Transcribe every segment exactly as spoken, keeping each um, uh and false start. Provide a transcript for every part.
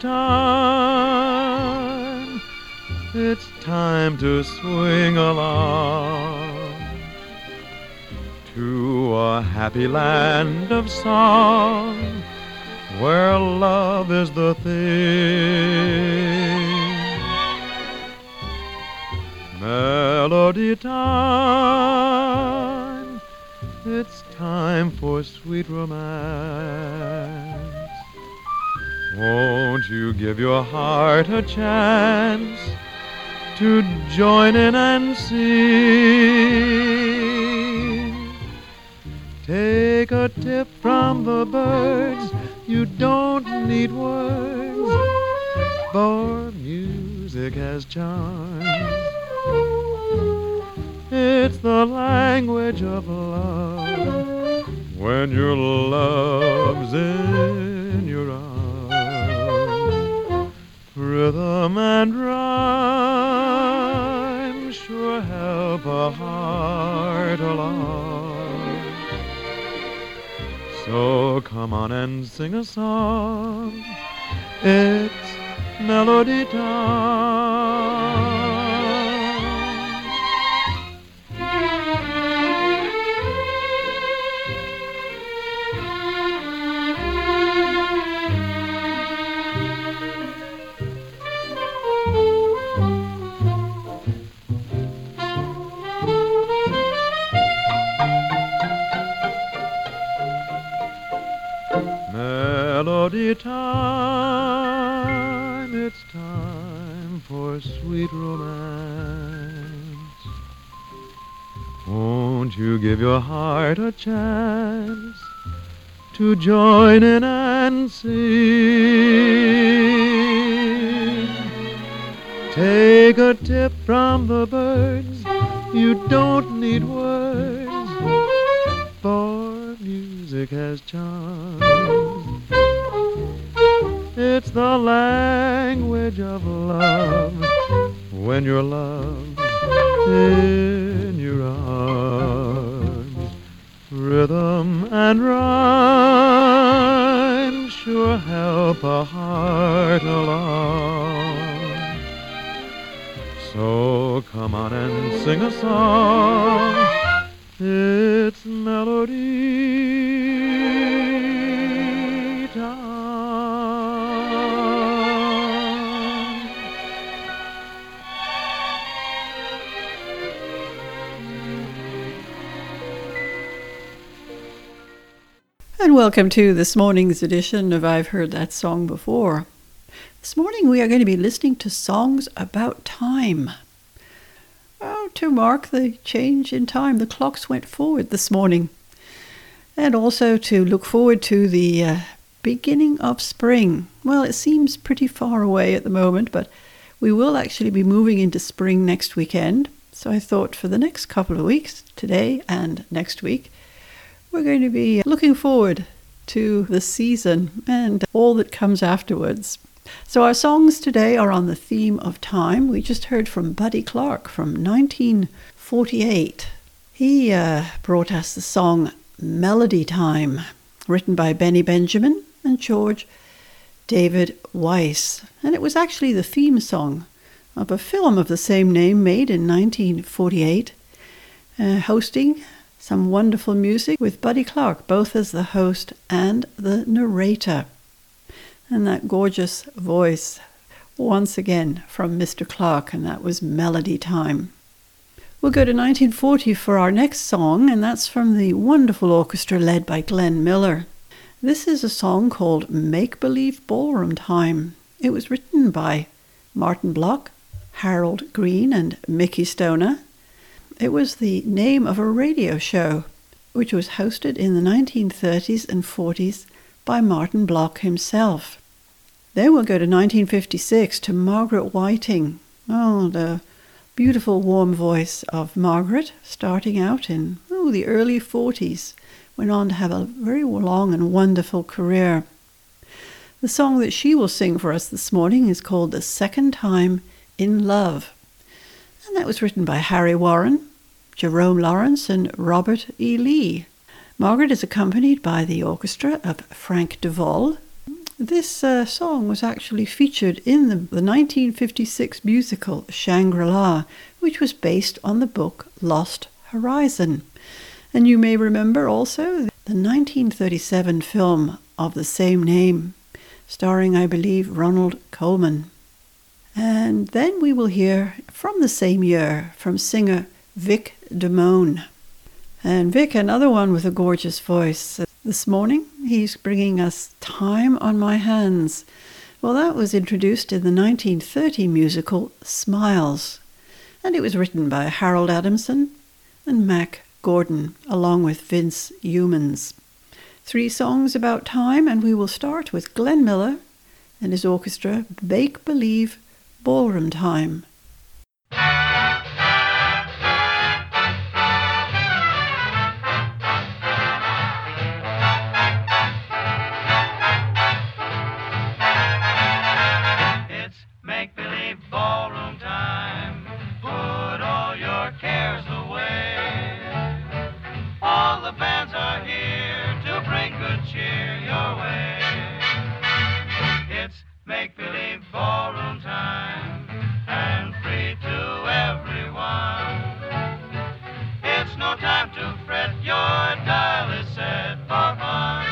Time, it's time to swing along to a happy land of song where love is the thing. Melody time, it's time for sweet romance. Won't you give your heart a chance to join in and sing? Take a tip from the birds, you don't need words, for music has charms. It's the language of love when your love's in your arms. Rhythm and rhyme sure help a heart along. So come on and sing a song. It's melody time. Melody time, it's time for sweet romance. Won't you give your heart a chance to join in and sing? Take a tip from the birds, you don't need words, for music has charms. It's the language of love when your love's in your arms. Rhythm and rhyme sure help a heart along. So come on and sing a song. It's melody time. And welcome to this morning's edition of I've Heard That Song Before. This morning we are going to be listening to songs about time. Oh, to mark the change in time, the clocks went forward this morning. And also to look forward to the uh, beginning of spring. Well, it seems pretty far away at the moment, but we will actually be moving into spring next weekend. So I thought for the next couple of weeks, today and next week, we're going to be looking forward to the season and all that comes afterwards. So our songs today are on the theme of time. We just heard from Buddy Clark from nineteen forty-eight. He uh, brought us the song Melody Time, written by Benny Benjamin and George David Weiss. And it was actually the theme song of a film of the same name made in nineteen forty-eight. uh, hosting some wonderful music with Buddy Clark, both as the host and the narrator. And that gorgeous voice, once again, from Mister Clark, and that was Melody Time. We'll go to nineteen forty for our next song, and that's from the wonderful orchestra led by Glenn Miller. This is a song called Make Believe Ballroom Time. It was written by Martin Block, Harold Green, and Mickey Stoner. It was the name of a radio show, which was hosted in the nineteen thirties and forties by Martin Block himself. Then we'll go to nineteen fifty-six to Margaret Whiting. Oh, the beautiful warm voice of Margaret, starting out in oh, the early forties. Went on to have a very long and wonderful career. The song that she will sing for us this morning is called The Second Time in Love. And that was written by Harry Warren, Jerome Lawrence, and Robert E. Lee. Margaret is accompanied by the orchestra of Frank Duvall. This uh, song was actually featured in the, the nineteen fifty-six musical Shangri-La, which was based on the book Lost Horizon. And you may remember also the nineteen thirty-seven film of the same name, starring, I believe, Ronald Coleman. And then we will hear from the same year from singer Vic Damone. And Vic, another one with a gorgeous voice. This morning, he's bringing us Time on My Hands. Well, that was introduced in the nineteen thirty musical Smiles. And it was written by Harold Adamson and Mac Gordon, along with Vince Youmans. Three songs about time, and we will start with Glenn Miller and his orchestra, Make Believe Ballroom Time. It's Make Believe Ballroom Time. Put all your cares away. All the bands are here to bring good cheer your way. It's make-believe ballroom time, and free to everyone. It's no time to fret, your dial is set for fun.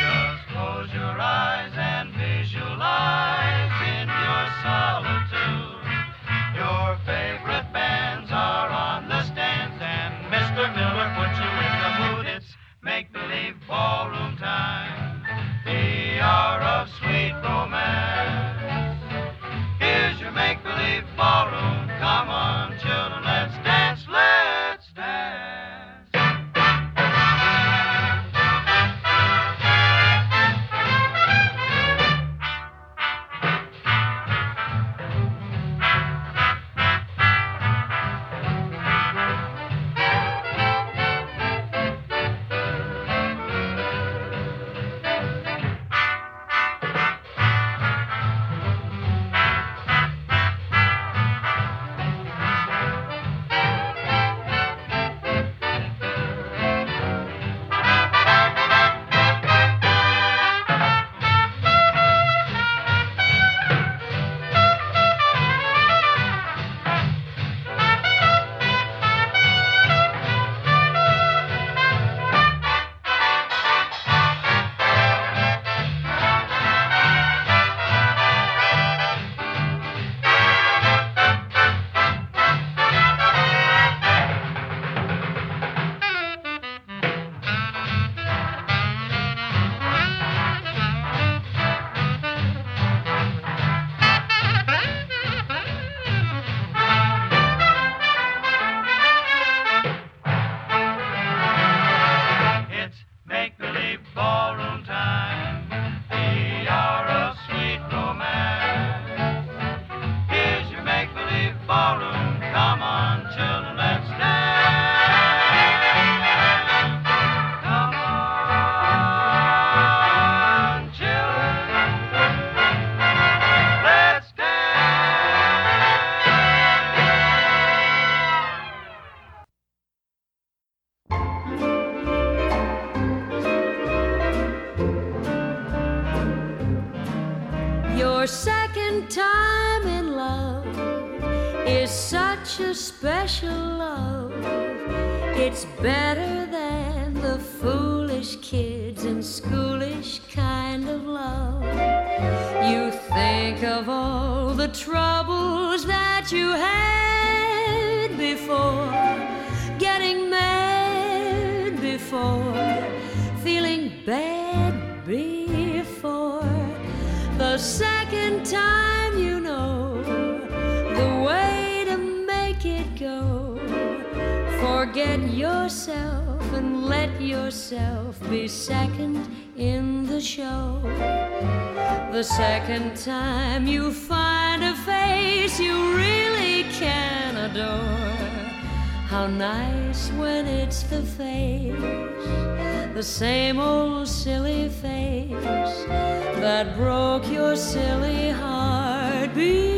Just close your eyes and visualize in your solitude. Your favorite bands are on the stands, and Mister Miller puts you in the mood. It's make-believe ballroom time, the hour of sweet romance. Here's your make-believe ballroom. Come on, children, let's dance, let's dance. Such such a special love. It's better than the foolish kids and schoolish kind of love. You think of all the troubles that you had before, getting mad before, feeling bad before. The second time you know the way to make it go, forget yourself and let yourself be second in the show. The second time you find a face you really can adore, how nice when it's the face, the same old silly face that broke your silly heart before.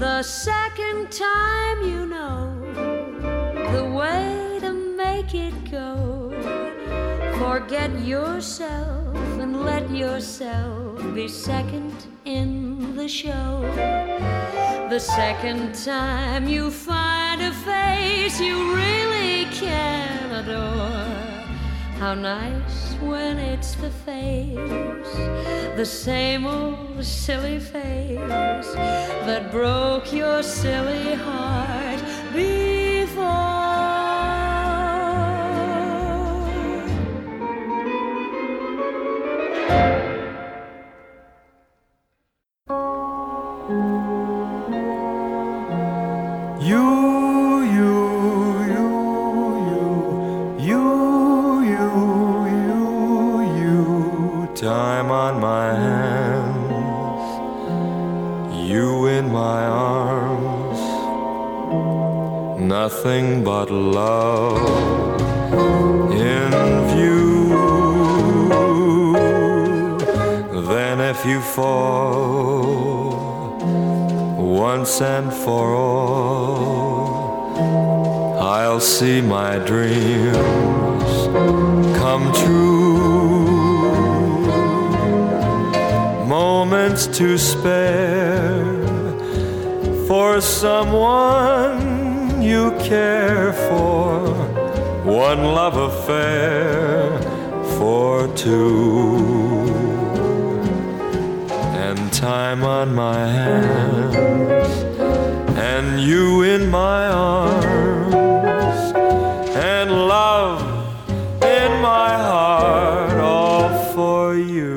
The second time you know the way to make it go, forget yourself and let yourself be second in the show. The second time you find a face you really can adore, how nice when it's the face, the same old silly face that broke your silly heart before. You time on my hands, you in my arms, nothing but love in view. Then if you fall once and for all, I'll see my dreams come true. Moments to spare for someone you care for, one love affair for two, and time on my hands, and you in my arms, and love in my heart, all for you.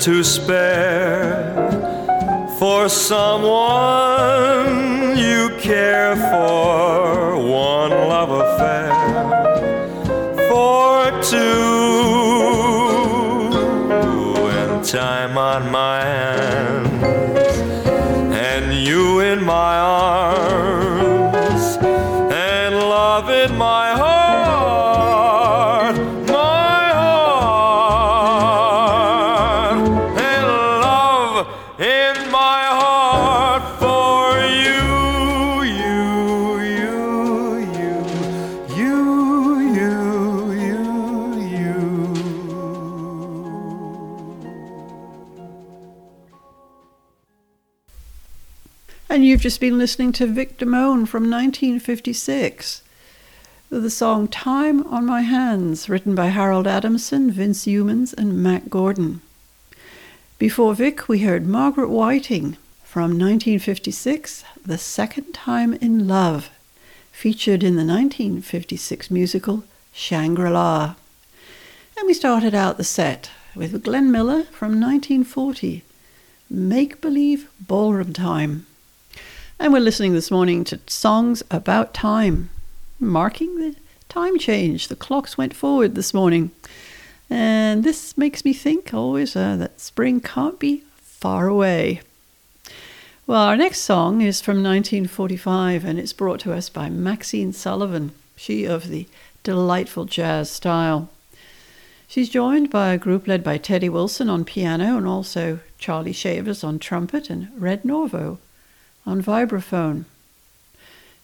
To spare for someone you care for, one love affair for two, and time on my hands, and you in my arms, and love in my heart. You've just been listening to Vic Damone from nineteen fifty-six with the song Time on My Hands, written by Harold Adamson, Vince Youmans, and Mac Gordon. Before Vic, we heard Margaret Whiting from nineteen fifty-six, The Second Time in Love, featured in the nineteen fifty-six musical Shangri-La. And we started out the set with Glenn Miller from nineteen forty, Make-Believe Ballroom Time. And we're listening this morning to songs about time, marking the time change. The clocks went forward this morning. And this makes me think always uh, that spring can't be far away. Well, our next song is from nineteen forty-five, and it's brought to us by Maxine Sullivan, she of the delightful jazz style. She's joined by a group led by Teddy Wilson on piano, and also Charlie Shavers on trumpet and Red Norvo on vibraphone.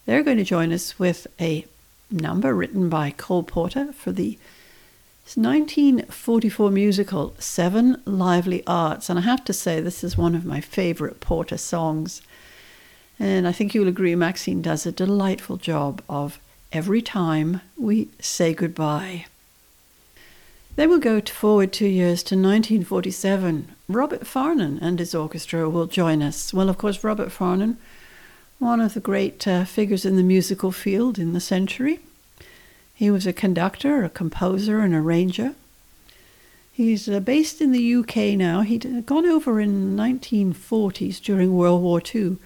They're going to join us with a number written by Cole Porter for the nineteen forty-four musical Seven Lively Arts, and I have to say this is one of my favorite Porter songs, and I think you'll agree Maxine does a delightful job of Every Time We Say Goodbye. Then we'll go forward two years to nineteen forty-seven. Robert Farnon and his orchestra will join us. Well, of course, Robert Farnon, one of the great uh, figures in the musical field in the century. He was a conductor, a composer, an arranger. He's uh, based in the U K now. He'd gone over in the nineteen forties during World War Two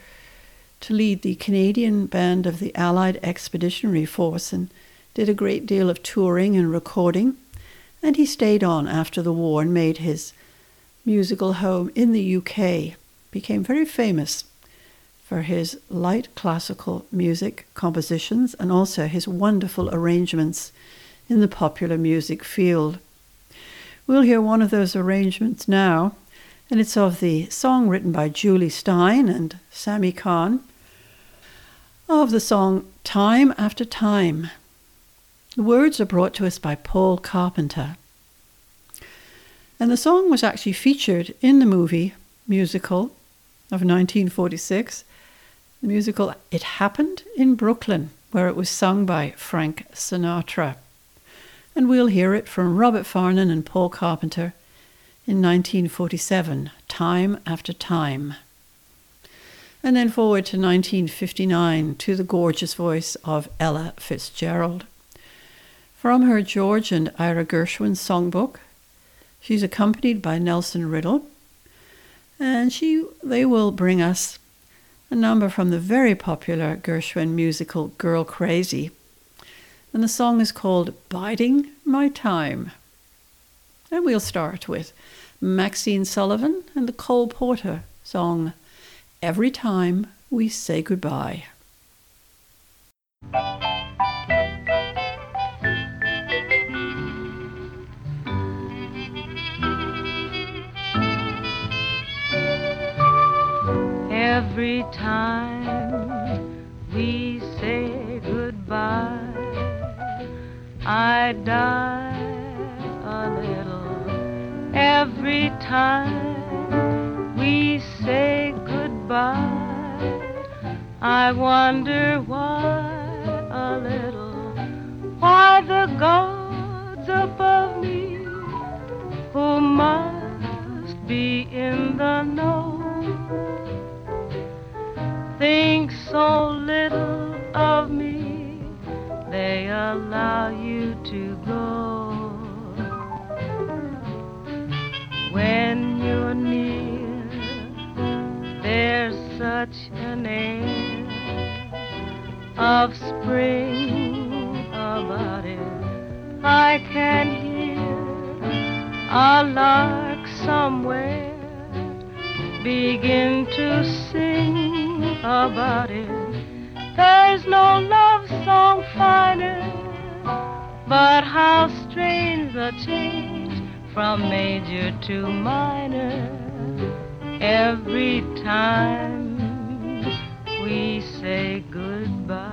to lead the Canadian band of the Allied Expeditionary Force and did a great deal of touring and recording. And he stayed on after the war and made his musical home in the U K. Became very famous for his light classical music compositions and also his wonderful arrangements in the popular music field. We'll hear one of those arrangements now, and it's of the song written by Julie Stein and Sammy Kahn, of the song Time After Time. The words are brought to us by Paul Carpenter. And the song was actually featured in the movie musical of nineteen forty-six, the musical It Happened in Brooklyn, where it was sung by Frank Sinatra. And we'll hear it from Robert Farnon and Paul Carpenter in nineteen forty-seven, Time After Time. And then forward to nineteen fifty-nine, to the gorgeous voice of Ella Fitzgerald. From her George and Ira Gershwin songbook, she's accompanied by Nelson Riddle, and she they will bring us a number from the very popular Gershwin musical Girl Crazy. And the song is called Biding My Time. And we'll start with Maxine Sullivan and the Cole Porter song, Every Time We Say Goodbye. Every time we say goodbye, I die a little. Every time we say goodbye, I wonder why a little. Why the gods above me, who must be in the know, think so little of me, they allow you to go. When you're near, there's such an air of spring about it. I can hear a lark somewhere begin to sing about it. There's no love song finer, but how strange the change from major to minor. Every time we say goodbye.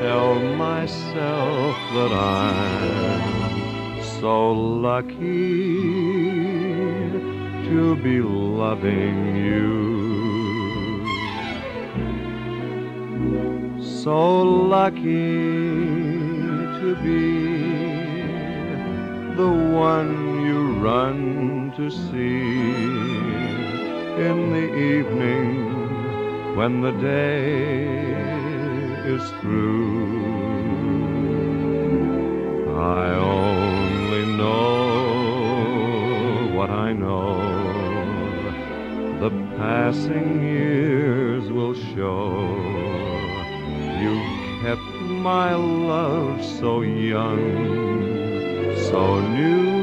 tell myself that I'm so lucky to be loving you. So lucky to be the one you run to see in the evening when the day is through. I only know what I know. The passing years will show you've kept my love so young, so new,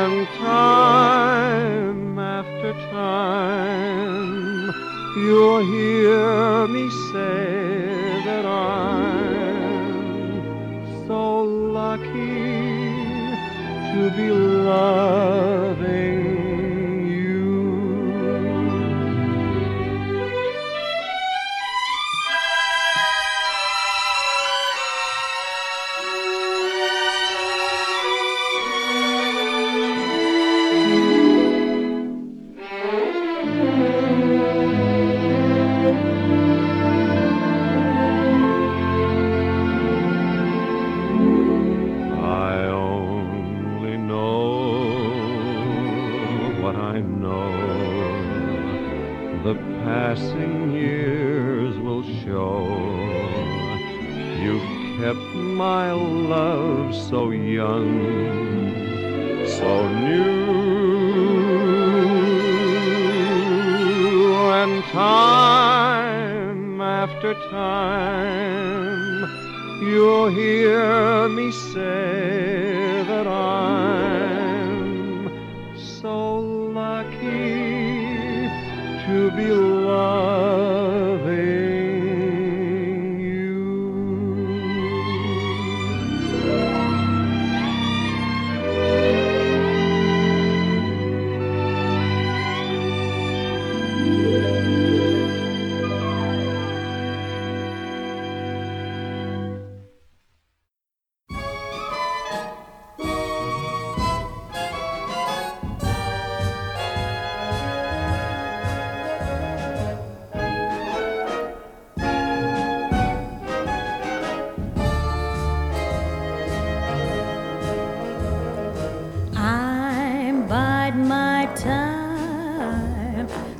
and time after time you'll hear me say that I'm so lucky to be loving. Passing years will show you've kept my love so young, so new, and time after time you'll hear me say that I'm so lucky to be loving you.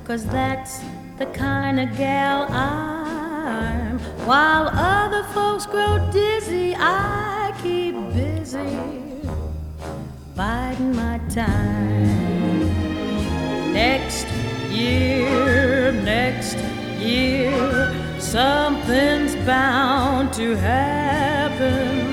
Cause that's the kind of gal I'm. While other folks grow dizzy, I keep busy biding my time. Next year, next year, something's bound to happen.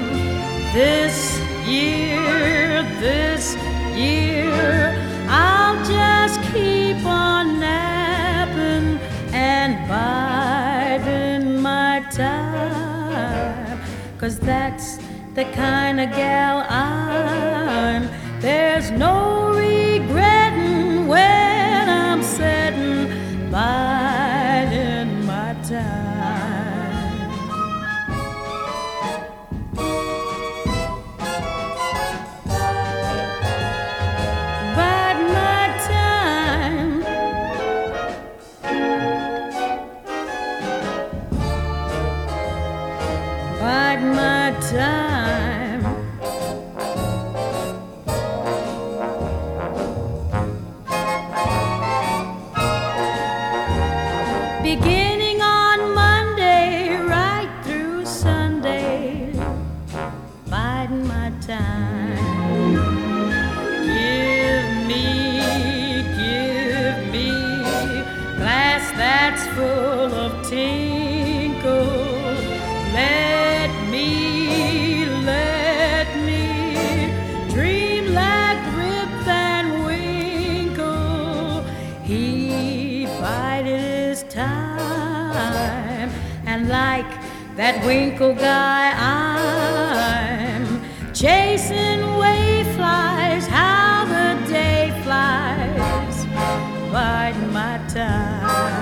This year, this year, I'll just keep on napping and biding my time. Cause that's the kind of gal I'm. There's no regretting when I'm setting, biding my time. Time. Beginning on Monday, right through Sunday, biding my time. Give me, give me glass that's full of tinkle. Like that Winkle guy, I'm chasing wayflies. How the day flies, biding my time.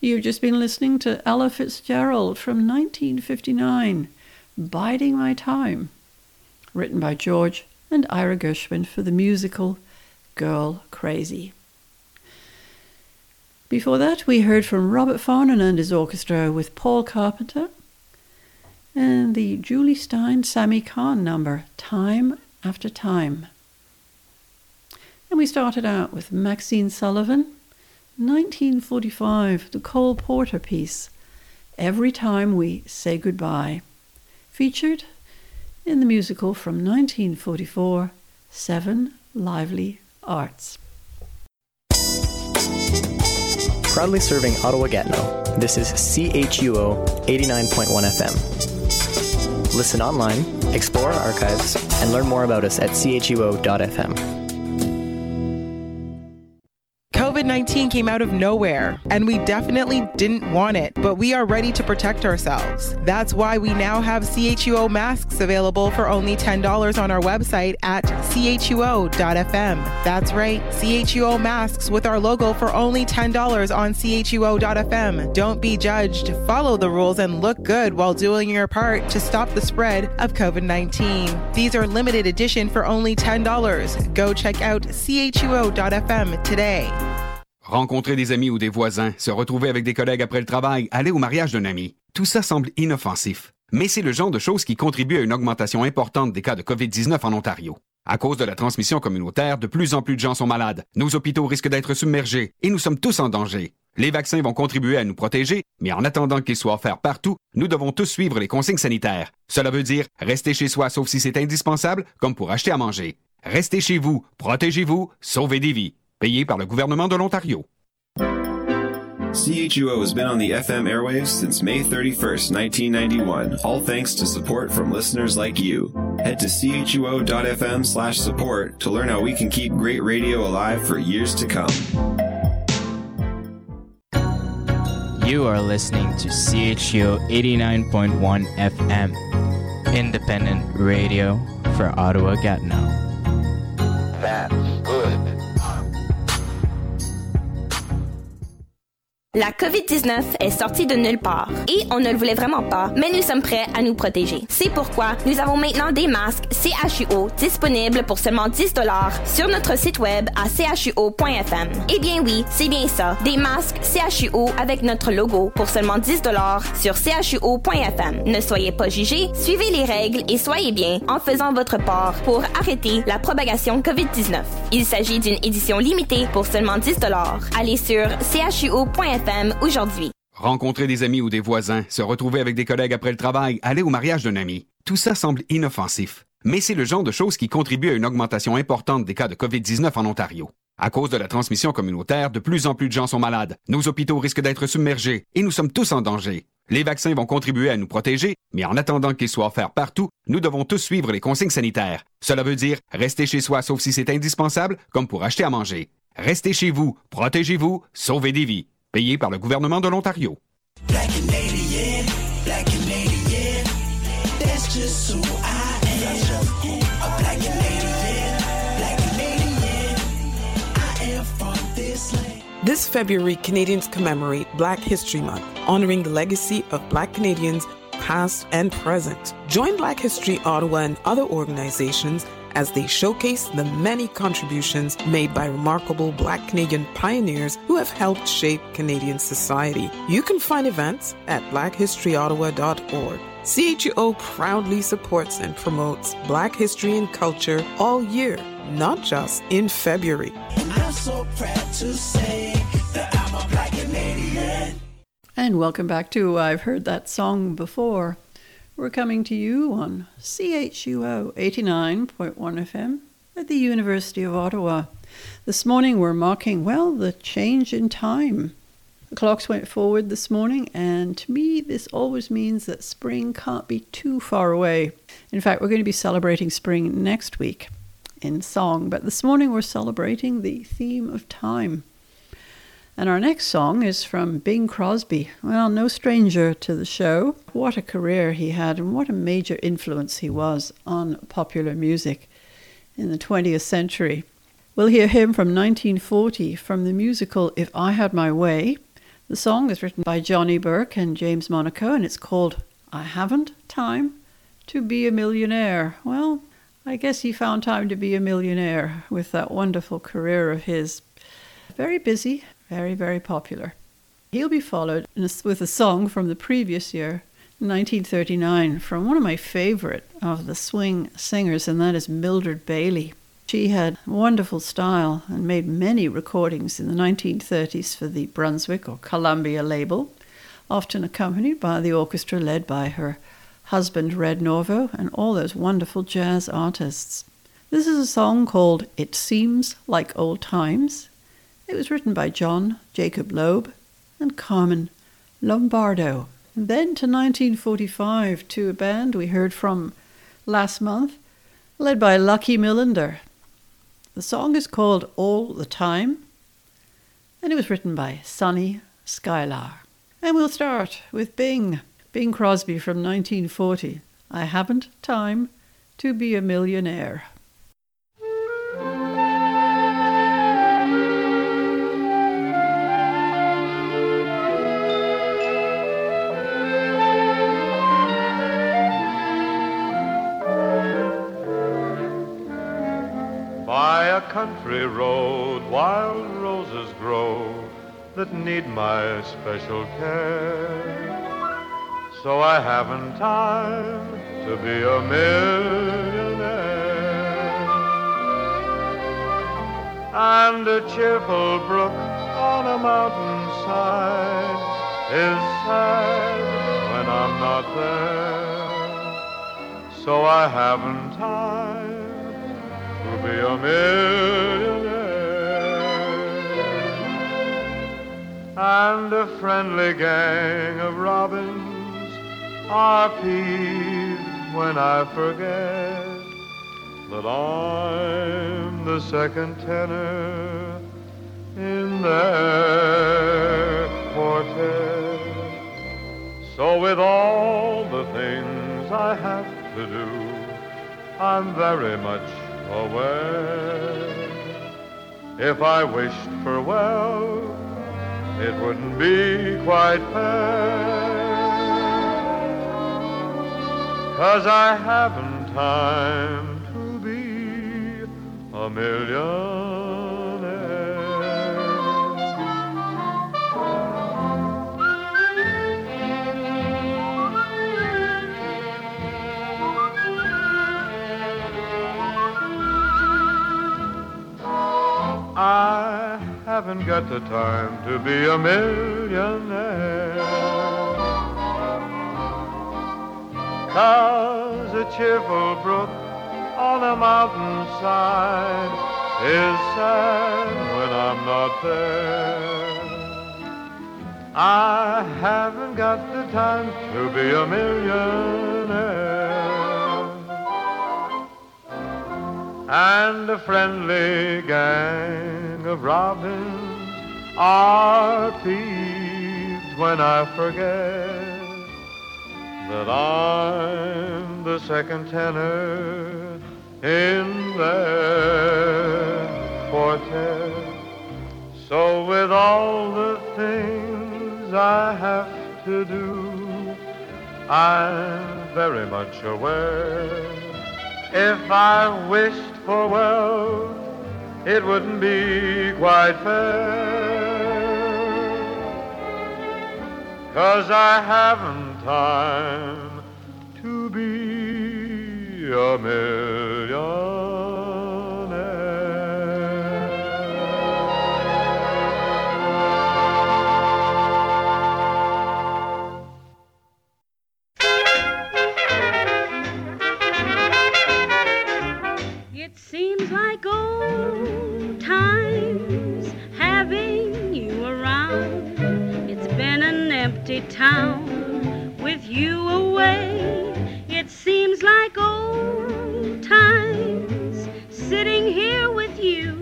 You've just been listening to Ella Fitzgerald from nineteen fifty-nine, Biding My Time, written by George and Ira Gershwin for the musical Girl Crazy. Before that, we heard from Robert Farnon and his orchestra with Paul Carpenter and the Julie Stein Sammy Kahn number, Time After Time. And we started out with Maxine Sullivan, nineteen forty-five, the Cole Porter piece, Every Time We Say Goodbye, featured in the musical from nineteen forty-four, Seven Lively Arts. Proudly serving Ottawa Gatineau, this is C H U O eighty-nine point one F M. Listen online, explore our archives, and learn more about us at C H U O dot F M. COVID nineteen came out of nowhere, and we definitely didn't want it, but we are ready to protect ourselves. That's why we now have C H U O masks available for only ten dollars on our website at C H U O dot F M. That's right, C H U O masks with our logo for only ten dollars on C H U O dot F M. Don't be judged. Follow the rules and look good while doing your part to stop the spread of COVID nineteen. These are limited edition for only ten dollars. Go check out C H U O dot F M today. Rencontrer des amis ou des voisins, se retrouver avec des collègues après le travail, aller au mariage d'un ami, tout ça semble inoffensif. Mais c'est le genre de choses qui contribuent à une augmentation importante des cas de COVID dix-neuf en Ontario. À cause de la transmission communautaire, de plus en plus de gens sont malades, nos hôpitaux risquent d'être submergés et nous sommes tous en danger. Les vaccins vont contribuer à nous protéger, mais en attendant qu'ils soient offerts partout, nous devons tous suivre les consignes sanitaires. Cela veut dire rester chez soi sauf si c'est indispensable, comme pour acheter à manger. Restez chez vous, protégez-vous, sauvez des vies. Payé par le gouvernement de l'Ontario. C H U O has been on the F M airwaves since May thirty-first, nineteen ninety-one, all thanks to support from listeners like you. Head to C H U O dot F M slash support to learn how we can keep great radio alive for years to come. You are listening to C H U O eighty-nine point one F M, independent radio for Ottawa-Gatineau. That's good. La COVID dix-neuf est sortie de nulle part et on ne le voulait vraiment pas, mais nous sommes prêts à nous protéger. C'est pourquoi nous avons maintenant des masques C H U O disponibles pour seulement dix dollars sur notre site web à C H U O point F M. Eh bien oui, c'est bien ça, des masques C H U O avec notre logo pour seulement dix dollars sur C H U O point F M. Ne soyez pas jugés, suivez les règles et soyez bien en faisant votre part pour arrêter la propagation COVID dix-neuf. Il s'agit d'une édition limitée pour seulement dix dollars. Allez sur C H U O point F M aujourd'hui. Rencontrer des amis ou des voisins, se retrouver avec des collègues après le travail, aller au mariage d'un ami, tout ça semble inoffensif. Mais c'est le genre de choses qui contribuent à une augmentation importante des cas de COVID dix-neuf en Ontario. À cause de la transmission communautaire, de plus en plus de gens sont malades, nos hôpitaux risquent d'être submergés et nous sommes tous en danger. Les vaccins vont contribuer à nous protéger, mais en attendant qu'ils soient offerts partout, nous devons tous suivre les consignes sanitaires. Cela veut dire rester chez soi sauf si c'est indispensable, comme pour acheter à manger. Restez chez vous, protégez-vous, sauvez des vies. Payé par le gouvernement de l'Ontario. Black Canadian, Black Canadian, that's just who I am. A Black Canadian, Black Canadian, I am from this land. This February, Canadians commemorate Black History Month, honoring the legacy of Black Canadians, past and present. Join Black History Ottawa and other organizations as they showcase the many contributions made by remarkable Black Canadian pioneers who have helped shape Canadian society. You can find events at black history ottawa dot org. C H U O proudly supports and promotes Black history and culture all year, not just in February. I'm so proud to say that I'm a Black Canadian. And welcome back to I've Heard That Song Before. We're coming to you on C H U O eighty-nine point one F M at the University of Ottawa. This morning we're marking, well, the change in time. The clocks went forward this morning, and to me this always means that spring can't be too far away. In fact, we're going to be celebrating spring next week in song, but this morning we're celebrating the theme of time. And our next song is from Bing Crosby. Well, no stranger to the show. What a career he had and what a major influence he was on popular music in the twentieth century. We'll hear him from nineteen forty from the musical If I Had My Way, The song is written by Johnny Burke and James Monaco, and it's called I Haven't Time to Be a Millionaire. Well, I guess he found time to be a millionaire with that wonderful career of his. Very busy, very, very popular. He'll be followed with a song from the previous year, nineteen thirty-nine, from one of my favorite of the swing singers, and that is Mildred Bailey. She had wonderful style and made many recordings in the nineteen thirties for the Brunswick or Columbia label, often accompanied by the orchestra led by her husband Red Norvo and all those wonderful jazz artists. This is a song called It Seems Like Old Times. It was written by John Jacob Loeb and Carmen Lombardo. And then to nineteen forty-five, to a band we heard from last month, led by Lucky Millinder. The song is called All the Time, and it was written by Sonny Skylar. And we'll start with Bing, Bing Crosby from nineteen forty, I Haven't Time to Be a Millionaire. By a country road, wild roses grow that need my special care. So I haven't time to be a millionaire. And a cheerful brook on a mountainside is sad when I'm not there. So I haven't time to be a millionaire. And a friendly gang of robins are peeved when I forget that I'm the second tenor in their quartet. So with all the things I have to do, I'm very much away. If I wished for wealth, it wouldn't be quite fair, 'cause I haven't time to be a millionaire. I haven't got the time to be a millionaire, 'cause a cheerful brook on a mountainside is sad when I'm not there. I haven't got the time to be a millionaire. And a friendly gang of robins are peeved when I forget that I'm the second tenor in their quartet. So with all the things I have to do, I'm very much aware. If I wished for wealth, it wouldn't be quite fair, 'cause I haven't time to be a millionaire. Seems like old times having you around. It's been an empty town with you away. It seems like old times sitting here with you,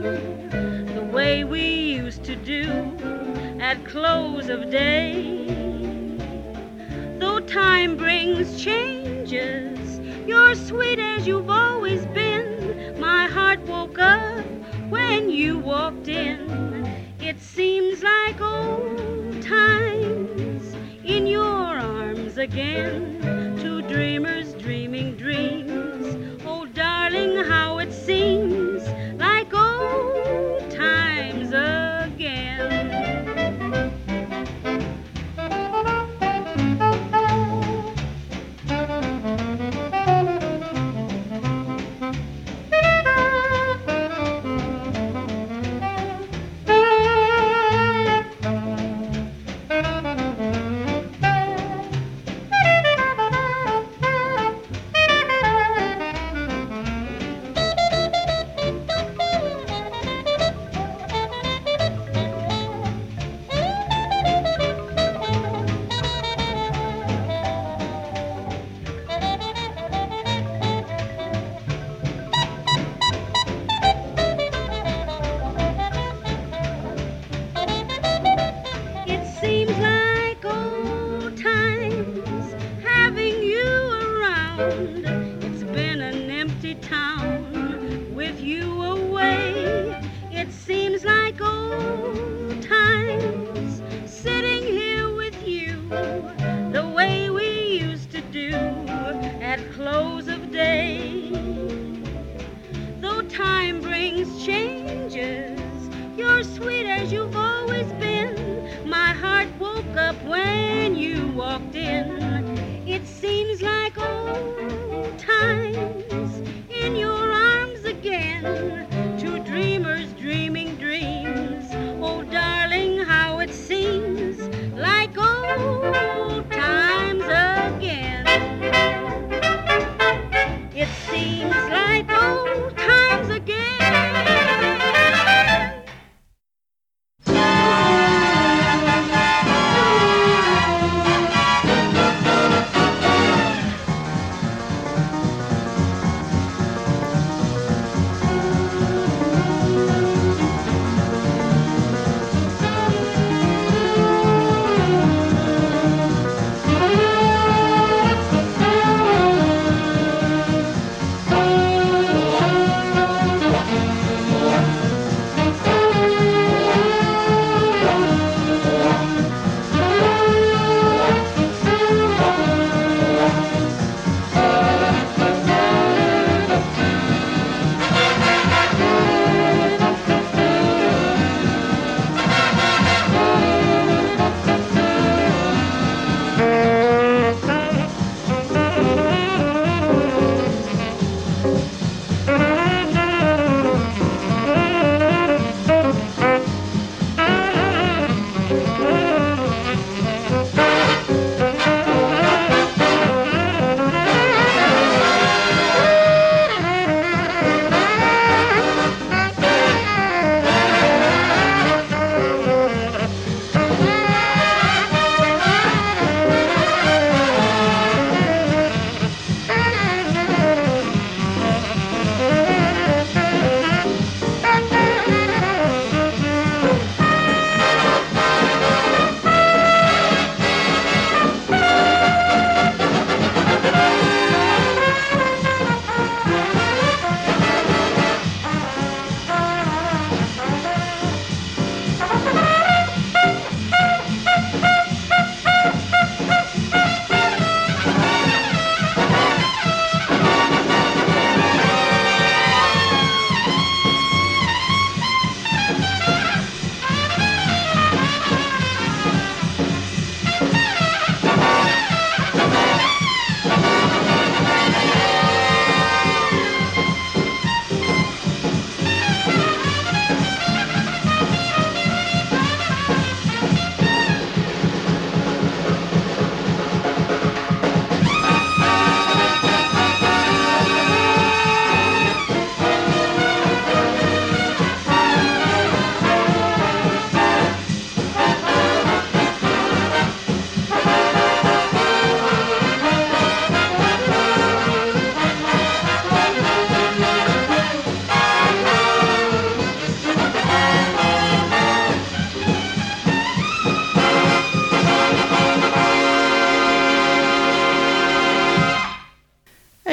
the way we used to do at close of day. Though time brings changes, you're sweet as you've always been. My heart woke up when you walked in. It seems like old times. again, two dreamers dreaming dreams. Oh, darling, how it seems like old times again.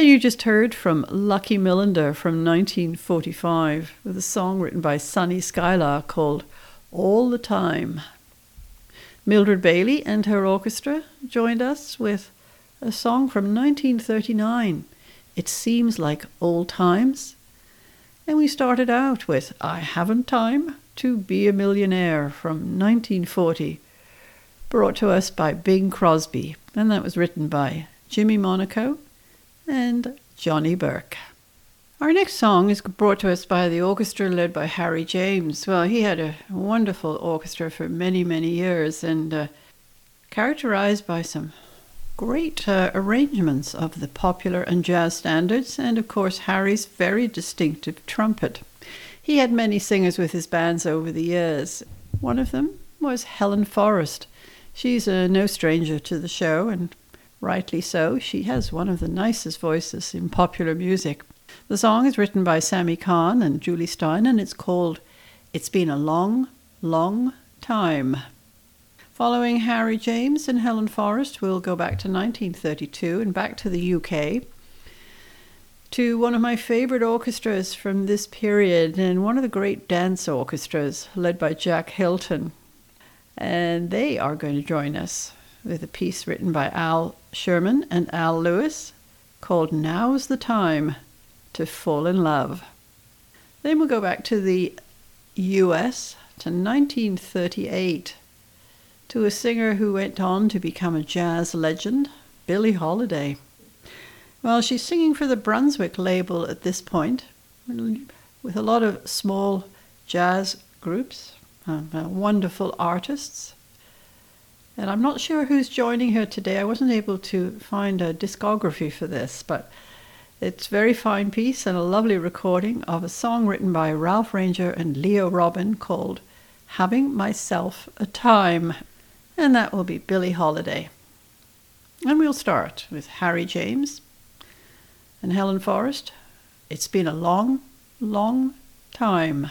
You just heard from Lucky Millinder from nineteen forty-five with a song written by Sonny Skylar called All the Time. Mildred Bailey and her orchestra joined us with a song from nineteen thirty-nine. It seems like old times. And we started out with I Haven't Time to Be a Millionaire from nineteen forty, brought to us by Bing Crosby, and that was written by Jimmy Monaco and Johnny Burke. Our next song is brought to us by the orchestra led by Harry James. Well, he had a wonderful orchestra for many, many years, and uh, characterized by some great uh, arrangements of the popular and jazz standards, and of course Harry's very distinctive trumpet. He had many singers with his bands over the years. One of them was Helen Forrest. She's uh, no stranger to the show, and rightly so. She has one of the nicest voices in popular music. The song is written by Sammy Kahn and Julie Stein, and it's called It's Been a Long, Long Time. Following Harry James and Helen Forrest, we'll go back to nineteen thirty-two and back to the U K to one of my favorite orchestras from this period, and one of the great dance orchestras led by Jack Hilton. And they are going to join us with a piece written by Al Sherman and Al Lewis called Now's the Time to Fall in Love. Then we'll go back to the U S to nineteen thirty-eight to a singer who went on to become a jazz legend, Billie Holiday. Well, she's singing for the Brunswick label at this point with a lot of small jazz groups, uh, wonderful artists. And I'm not sure who's joining her today. I wasn't able to find a discography for this, but it's a very fine piece and a lovely recording of a song written by Ralph Ranger and Leo Robin called Having Myself a Time. And that will be Billie Holiday. And we'll start with Harry James and Helen Forrest. It's been a long, long time.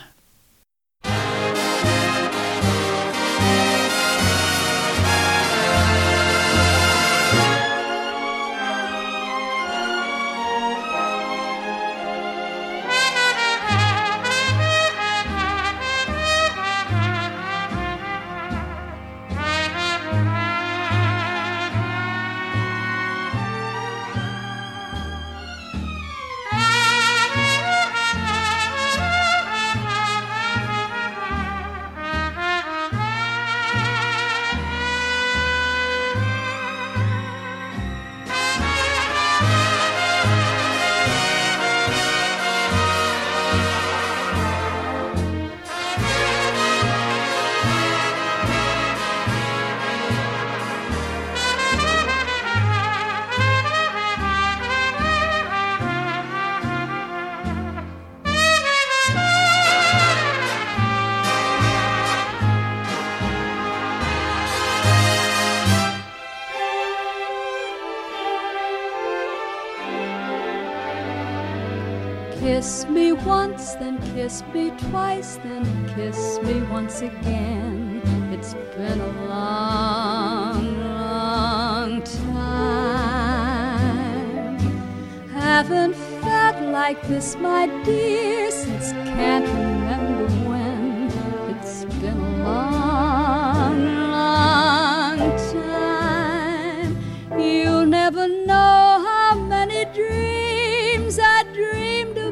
Kiss me once, then kiss me twice, then kiss me once again. It's been a long, long time. Haven't felt like this, my dear, since can't remember when. It's been a long, long time. You'll never know how many dreams I dreamed of.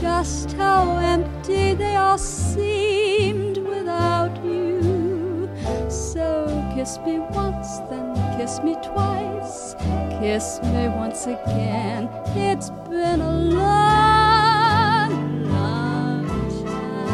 Just how empty they all seemed without you. So kiss me once, then kiss me twice, kiss me once again. It's been a long, long time.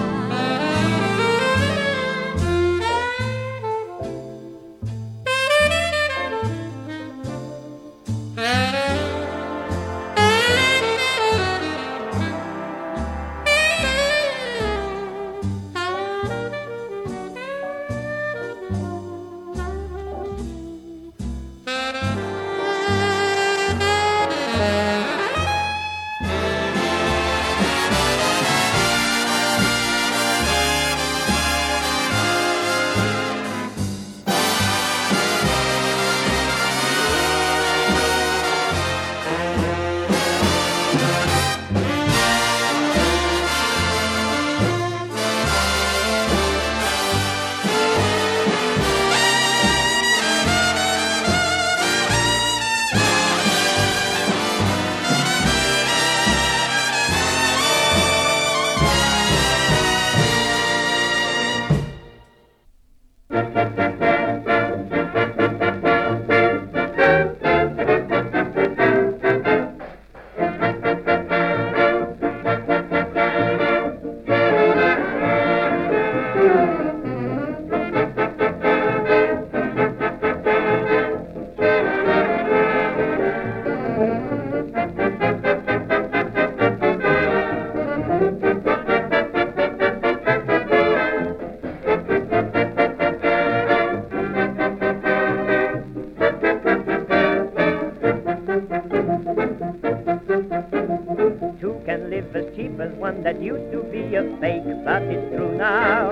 who can live as cheap as one that used to be a fake. But it's true now,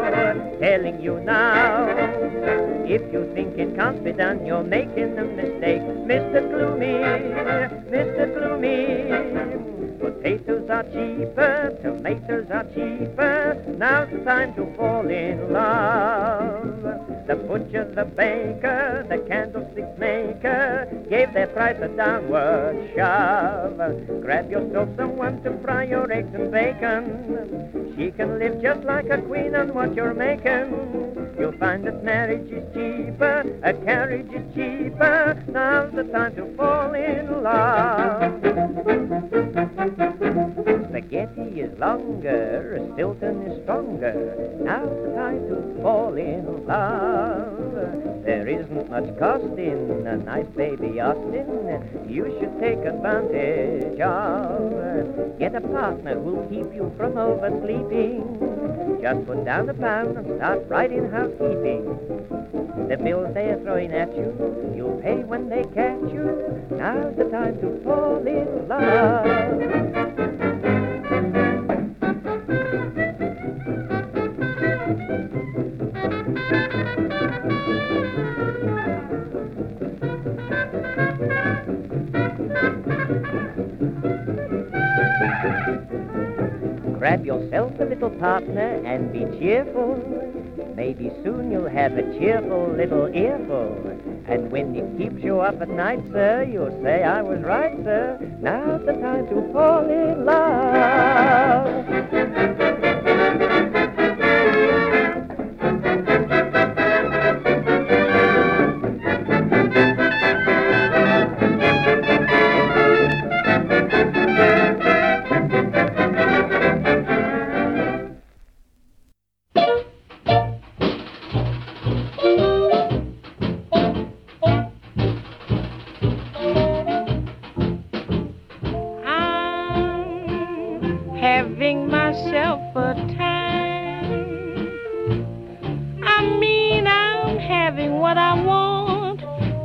telling you now, if you think it can't be done, you're making a mistake. Mister Gloomy, Mister Gloomy, potatoes are cheaper, tomatoes are cheaper, now's the time to fall in love. The butcher, the baker, the candlestick maker gave their price a downward shove. Grab yourself someone to fry your eggs and bacon. She can live just like a queen on what you're making. You'll find that marriage is cheaper, a carriage is cheaper. Now's the time to fall in love. Spaghetti is longer, a Stilton is stronger. Now's the time to fall in love. There isn't much cost in a nice baby Austin. You should take advantage of. Get a partner who'll keep you from oversleeping. Just put down a pound and start right in housekeeping. The bills they are throwing at you, you'll pay when they catch you. Now's the time to fall in love. Grab yourself a little partner and be cheerful. Maybe soon you'll have a cheerful little earful. And when it keeps you up at night, sir, you'll say, I was right, sir. Now's the time to fall in love.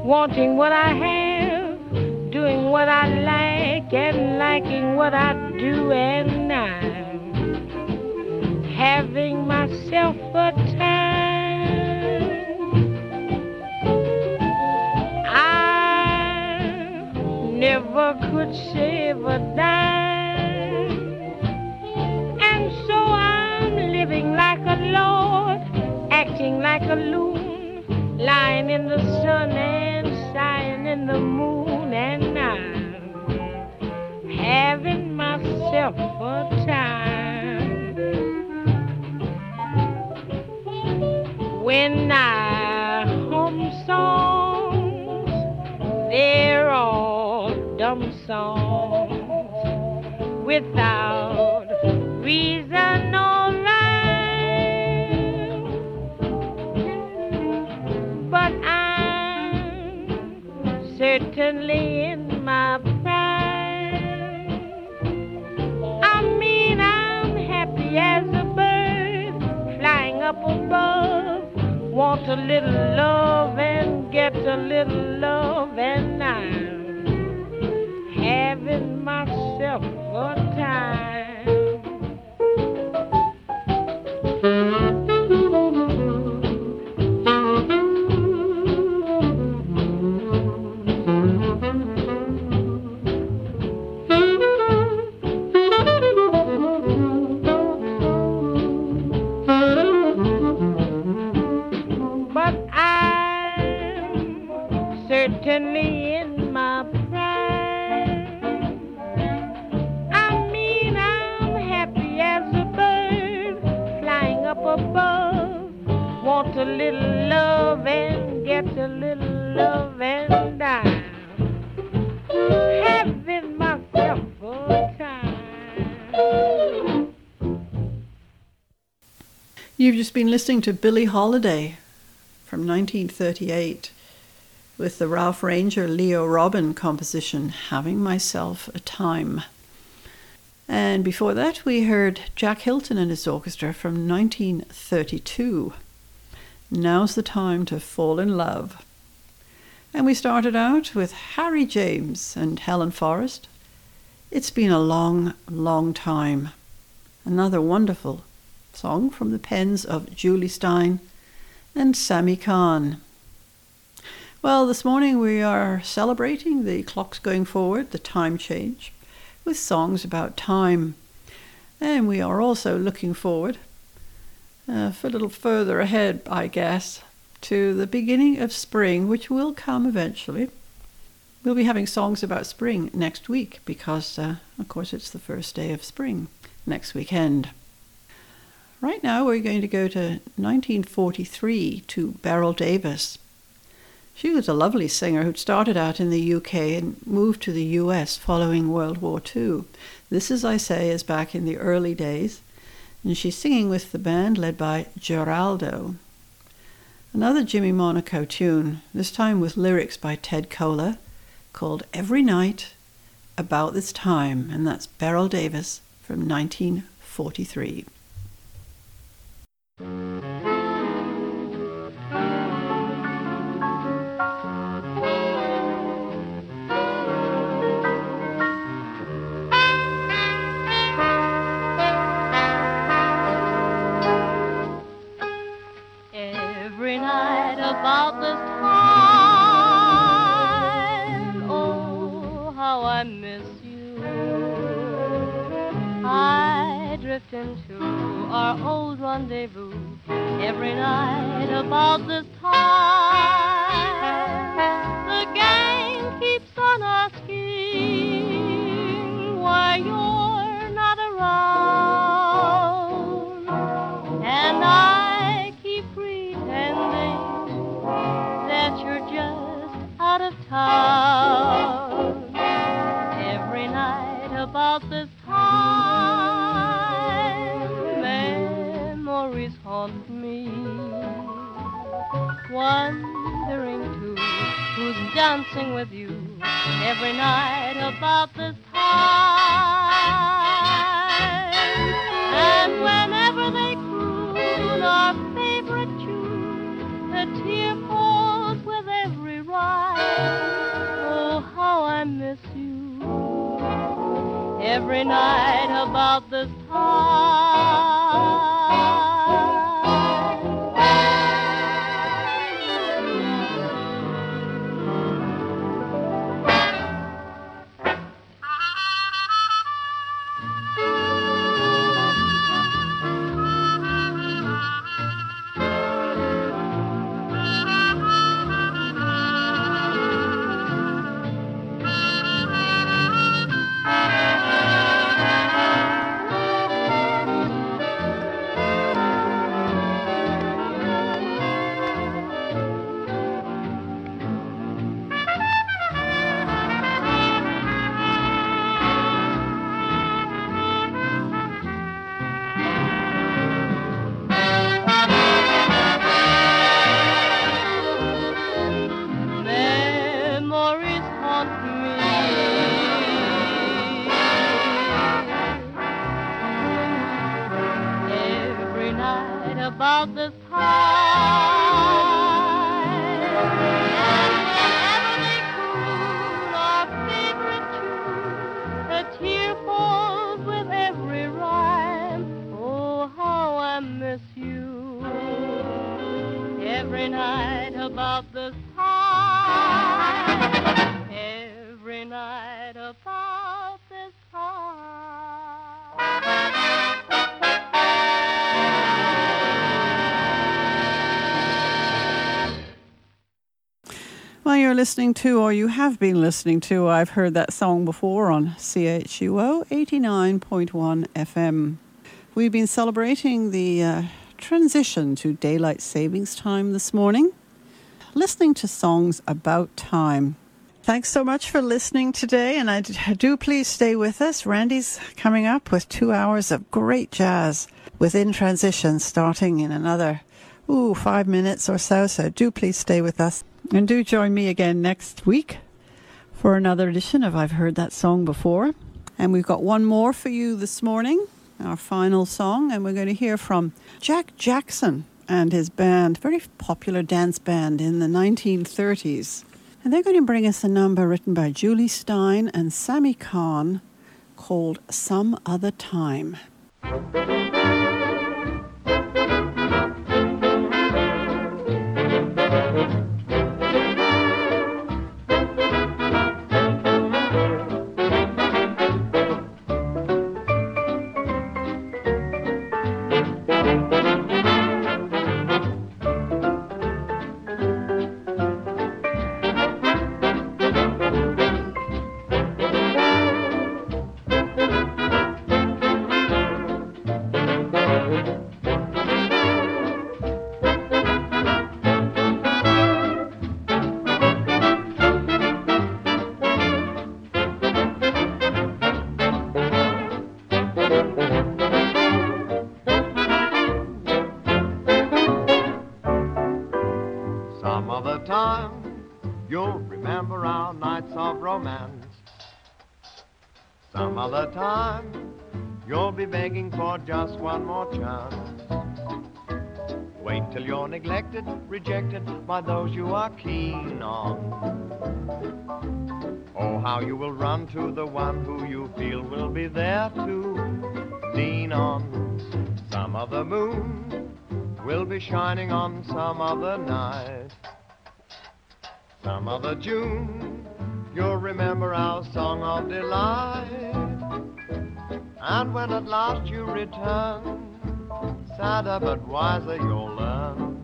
Wanting what I have, doing what I like, and liking what I do, and I'm having myself a time. I never could save a dime, and so I'm living like a lord, acting like a loon, lying in the sun and dying in the moon, and I'm having myself a time. When I hum songs, they're all dumb songs without reason or rhyme. But I certainly in my prime, I mean I'm happy as a bird flying up above. Want a little love and get a little love, and I'm having myself a time. Certainly in my prime, I mean I'm happy as a bird flying up above. Want a little love and get a little love, and I'm having myself a time. You've just been listening to Billie Holiday from nineteen thirty-eight. With the Ralph Ranger Leo Robin composition, Having Myself a Time. And before that, we heard Jack Hilton and his orchestra from nineteen thirty-two. Now's the Time to Fall in Love. And we started out with Harry James and Helen Forrest, It's been a long, long time. Another wonderful song from the pens of Julie Stein and Sammy Kahn. Well, this morning we are celebrating the clocks going forward, the time change, with songs about time. And we are also looking forward, uh, for a little further ahead, I guess, to the beginning of spring, which will come eventually. We'll be having songs about spring next week because, uh, of course, it's the first day of spring next weekend. Right now, we're going to go to nineteen forty-three to Beryl Davis. She was a lovely singer who'd started out in the U K and moved to the U S following World War Two. This, as I say, is back in the early days, and she's singing with the band led by Geraldo. Another Jimmy Monaco tune, this time with lyrics by Ted Kohler, called Every Night, About This Time, and that's Beryl Davis from nineteen forty-three. Into our old rendezvous every night about this time. The gang keeps on asking why you're not around, and I keep pretending that you're just out of town. Every night about this time, haunt me, wondering too who's dancing with you every night about this time. And whenever they croon our favorite tune, the tear falls with every rhyme. Oh, how I miss you every night about this time. Listening to, or you have been listening to, I've heard that song before on C H U O eighty-nine point one F M. We've been celebrating the uh, transition to daylight savings time this morning, listening to songs about time. Thanks so much for listening today, and I do please stay with us. Randy's coming up with two hours of great jazz within transition, starting in another ooh five minutes or so. So do please stay with us. And do join me again next week for another edition of I've Heard That Song Before. And we've got one more for you this morning, our final song. And we're going to hear from Jack Jackson and his band, very popular dance band in the nineteen thirties. And they're going to bring us a number written by Julie Stein and Sammy Kahn called Some Other Time. Just one more chance. Wait till you're neglected, rejected by those you are keen on. Oh, how you will run to the one who you feel will be there to lean on. Some other moon will be shining on some other night. Some other June, you'll remember our song of delight. And when at last you return, sadder but wiser you'll learn.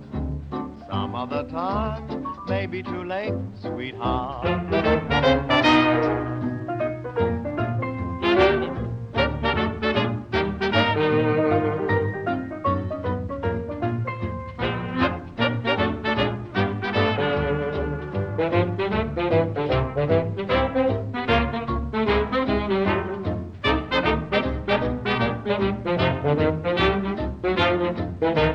Some other time, maybe too late, sweetheart. Thank you.